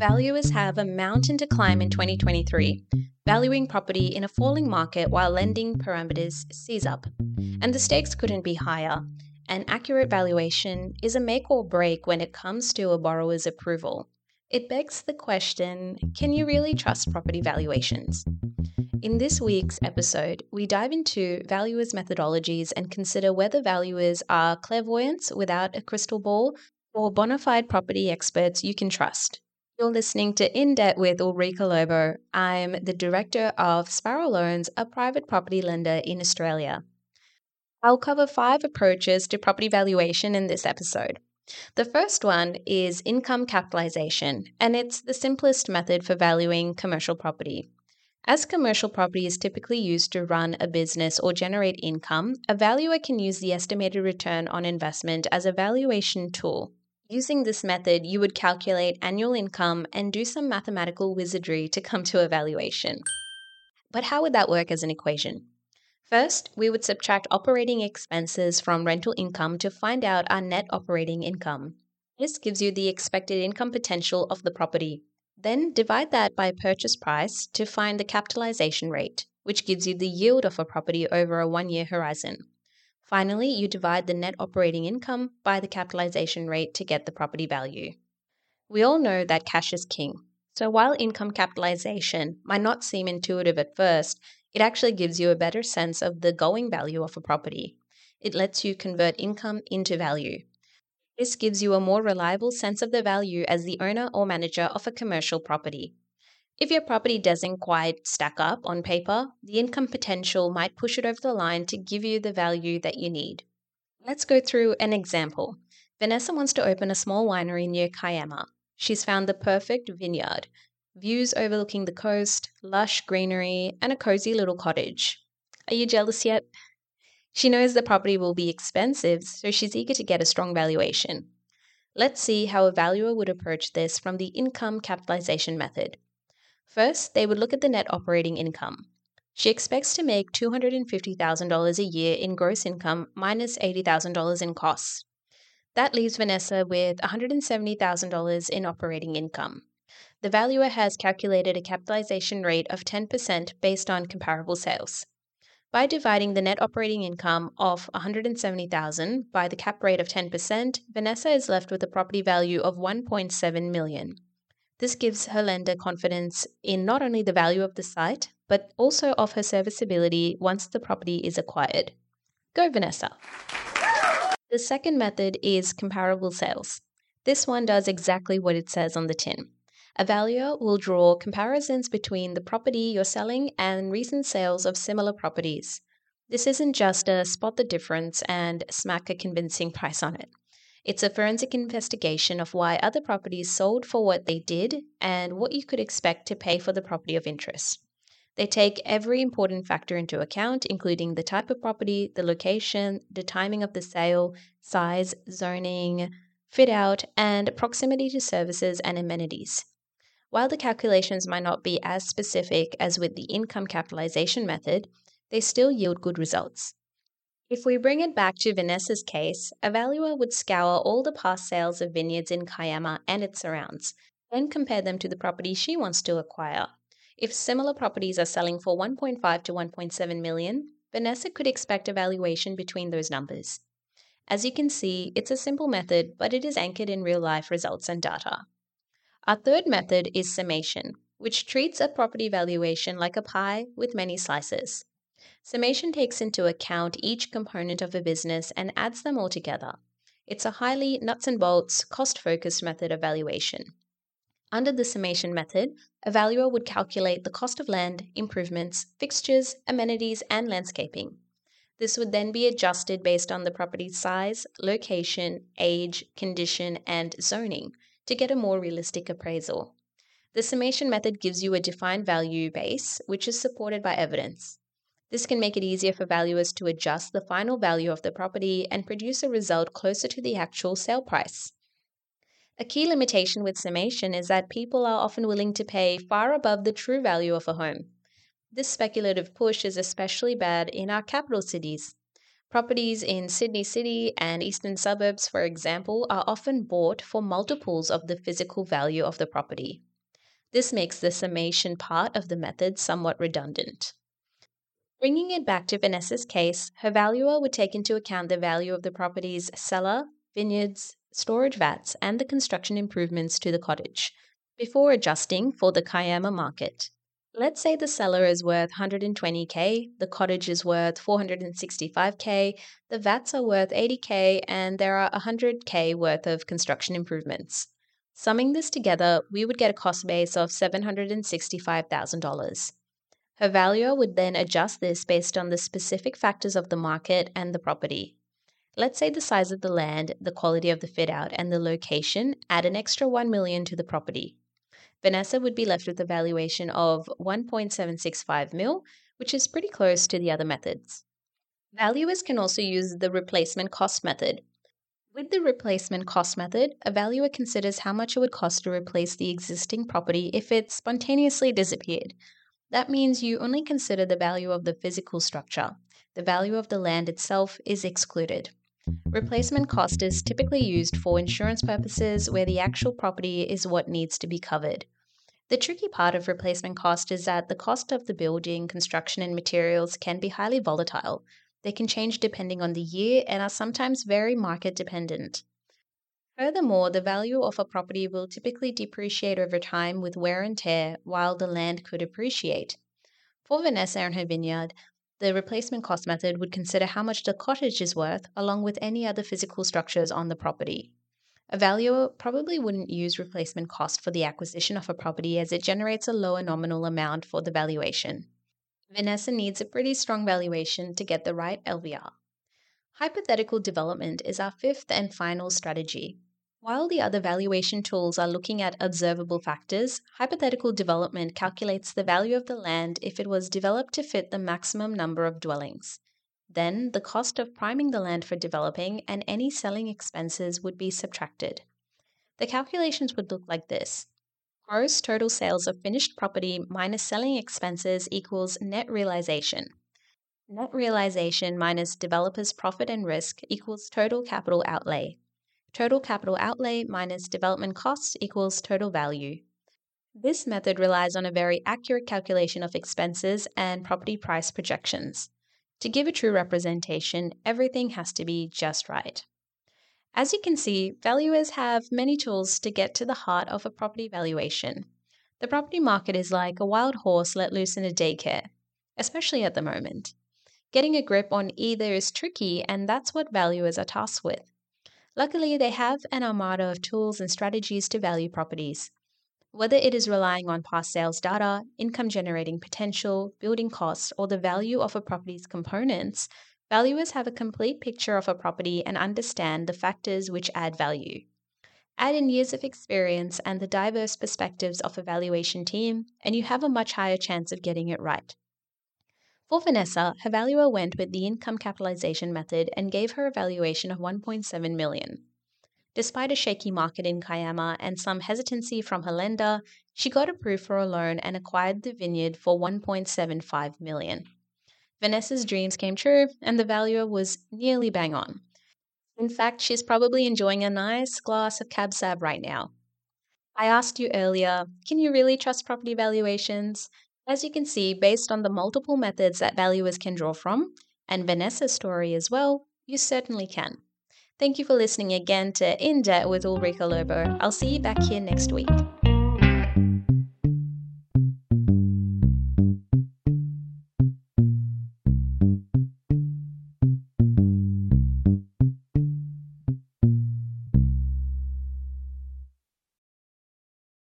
valuers have a mountain to climb in 2023, valuing property in a falling market while lending parameters seize up. And the stakes couldn't be higher. An accurate valuation is a make or break when it comes to a borrower's approval. It begs the question, can you really trust property valuations? In this week's episode, we dive into valuers' methodologies and consider whether valuers are clairvoyants without a crystal ball or bona fide property experts you can trust. You're listening to inDebt with Ulrika Lobo. I'm the director of Sparrow Loans, a private property lender in Australia. I'll cover 5 approaches to property valuation in this episode. The first one is income capitalization, and it's the simplest method for valuing commercial property. As commercial property is typically used to run a business or generate income, a valuer can use the estimated return on investment as a valuation tool. Using this method, you would calculate annual income and do some mathematical wizardry to come to a valuation. But how would that work as an equation? First, we would subtract operating expenses from rental income to find out our net operating income. This gives you the expected income potential of the property. Then divide that by purchase price to find the capitalization rate, which gives you the yield of a property over a 1-year horizon. Finally, you divide the net operating income by the capitalization rate to get the property value. We all know that cash is king. So while income capitalization might not seem intuitive at first, it actually gives you a better sense of the going value of a property. It lets you convert income into value. This gives you a more reliable sense of the value as the owner or manager of a commercial property. If your property doesn't quite stack up on paper, the income potential might push it over the line to give you the value that you need. Let's go through an example. Vanessa wants to open a small winery near Kiama. She's found the perfect vineyard. Views overlooking the coast, lush greenery, and a cozy little cottage. Are you jealous yet? She knows the property will be expensive, so she's eager to get a strong valuation. Let's see how a valuer would approach this from the income capitalization method. First, they would look at the net operating income. She expects to make $250,000 a year in gross income minus $80,000 in costs. That leaves Vanessa with $170,000 in operating income. The valuer has calculated a capitalization rate of 10% based on comparable sales. By dividing the net operating income of $170,000 by the cap rate of 10%, Vanessa is left with a property value of $1.7 million. This gives her lender confidence in not only the value of the site, but also of her serviceability once the property is acquired. Go, Vanessa! The second method is comparable sales. This one does exactly what it says on the tin. A valuer will draw comparisons between the property you're selling and recent sales of similar properties. This isn't just a spot the difference and smack a convincing price on it. It's a forensic investigation of why other properties sold for what they did and what you could expect to pay for the property of interest. They take every important factor into account, including the type of property, the location, the timing of the sale, size, zoning, fit out, and proximity to services and amenities. While the calculations might not be as specific as with the income capitalization method, they still yield good results. If we bring it back to Vanessa's case, a valuer would scour all the past sales of vineyards in Kiama and its surrounds, then compare them to the property she wants to acquire. If similar properties are selling for $1.5 to $1.7 million, Vanessa could expect a valuation between those numbers. As you can see, it's a simple method, but it is anchored in real-life results and data. Our third method is summation, which treats a property valuation like a pie with many slices. Summation takes into account each component of a business and adds them all together. It's a highly nuts and bolts, cost-focused method of valuation. Under the summation method, a valuer would calculate the cost of land, improvements, fixtures, amenities, and landscaping. This would then be adjusted based on the property's size, location, age, condition, and zoning, to get a more realistic appraisal. The summation method gives you a defined value base, which is supported by evidence. This can make it easier for valuers to adjust the final value of the property and produce a result closer to the actual sale price. A key limitation with summation is that people are often willing to pay far above the true value of a home. This speculative push is especially bad in our capital cities. Properties in Sydney City and eastern suburbs, for example, are often bought for multiples of the physical value of the property. This makes the summation part of the method somewhat redundant. Bringing it back to Vanessa's case, her valuer would take into account the value of the property's cellar, vineyards, storage vats, and the construction improvements to the cottage, before adjusting for the Kiama market. Let's say the cellar is worth $120,000, the cottage is worth $465,000, the vats are worth $80,000, and there are $100,000 worth of construction improvements. Summing this together, we would get a cost base of $765,000. Her valuer would then adjust this based on the specific factors of the market and the property. Let's say the size of the land, the quality of the fit-out, and the location add an extra $1 million to the property. Vanessa would be left with a valuation of $1.765 million, which is pretty close to the other methods. Valuers can also use the replacement cost method. With the replacement cost method, a valuer considers how much it would cost to replace the existing property if it spontaneously disappeared. That means you only consider the value of the physical structure. The value of the land itself is excluded. Replacement cost is typically used for insurance purposes where the actual property is what needs to be covered. The tricky part of replacement cost is that the cost of the building, construction, and materials can be highly volatile. They can change depending on the year and are sometimes very market dependent. Furthermore, the value of a property will typically depreciate over time with wear and tear, while the land could appreciate. For Vanessa and her vineyard, the replacement cost method would consider how much the cottage is worth, along with any other physical structures on the property. A valuer probably wouldn't use replacement cost for the acquisition of a property as it generates a lower nominal amount for the valuation. Vanessa needs a pretty strong valuation to get the right LVR. Hypothetical development is our fifth and final strategy. While the other valuation tools are looking at observable factors, hypothetical development calculates the value of the land if it was developed to fit the maximum number of dwellings. Then, the cost of priming the land for developing and any selling expenses would be subtracted. The calculations would look like this. Gross total sales of finished property minus selling expenses equals net realization. Net realization minus developer's profit and risk equals total capital outlay. Total capital outlay minus development costs equals total value. This method relies on a very accurate calculation of expenses and property price projections. To give a true representation, everything has to be just right. As you can see, valuers have many tools to get to the heart of a property valuation. The property market is like a wild horse let loose in a daycare, especially at the moment. Getting a grip on either is tricky, and that's what valuers are tasked with. Luckily, they have an armada of tools and strategies to value properties. Whether it is relying on past sales data, income-generating potential, building costs, or the value of a property's components, valuers have a complete picture of a property and understand the factors which add value. Add in years of experience and the diverse perspectives of a valuation team, and you have a much higher chance of getting it right. For Vanessa, her valuer went with the income capitalization method and gave her a valuation of $1.7 million. Despite a shaky market in Kiama and some hesitancy from her lender, she got approved for a loan and acquired the vineyard for $1.75 million. Vanessa's dreams came true, and the valuer was nearly bang on. In fact, she's probably enjoying a nice glass of Cab Sav right now. I asked you earlier, can you really trust property valuations? As you can see, based on the multiple methods that valuers can draw from, and Vanessa's story as well, you certainly can. Thank you for listening again to In Debt with Ulrika Lobo. I'll see you back here next week.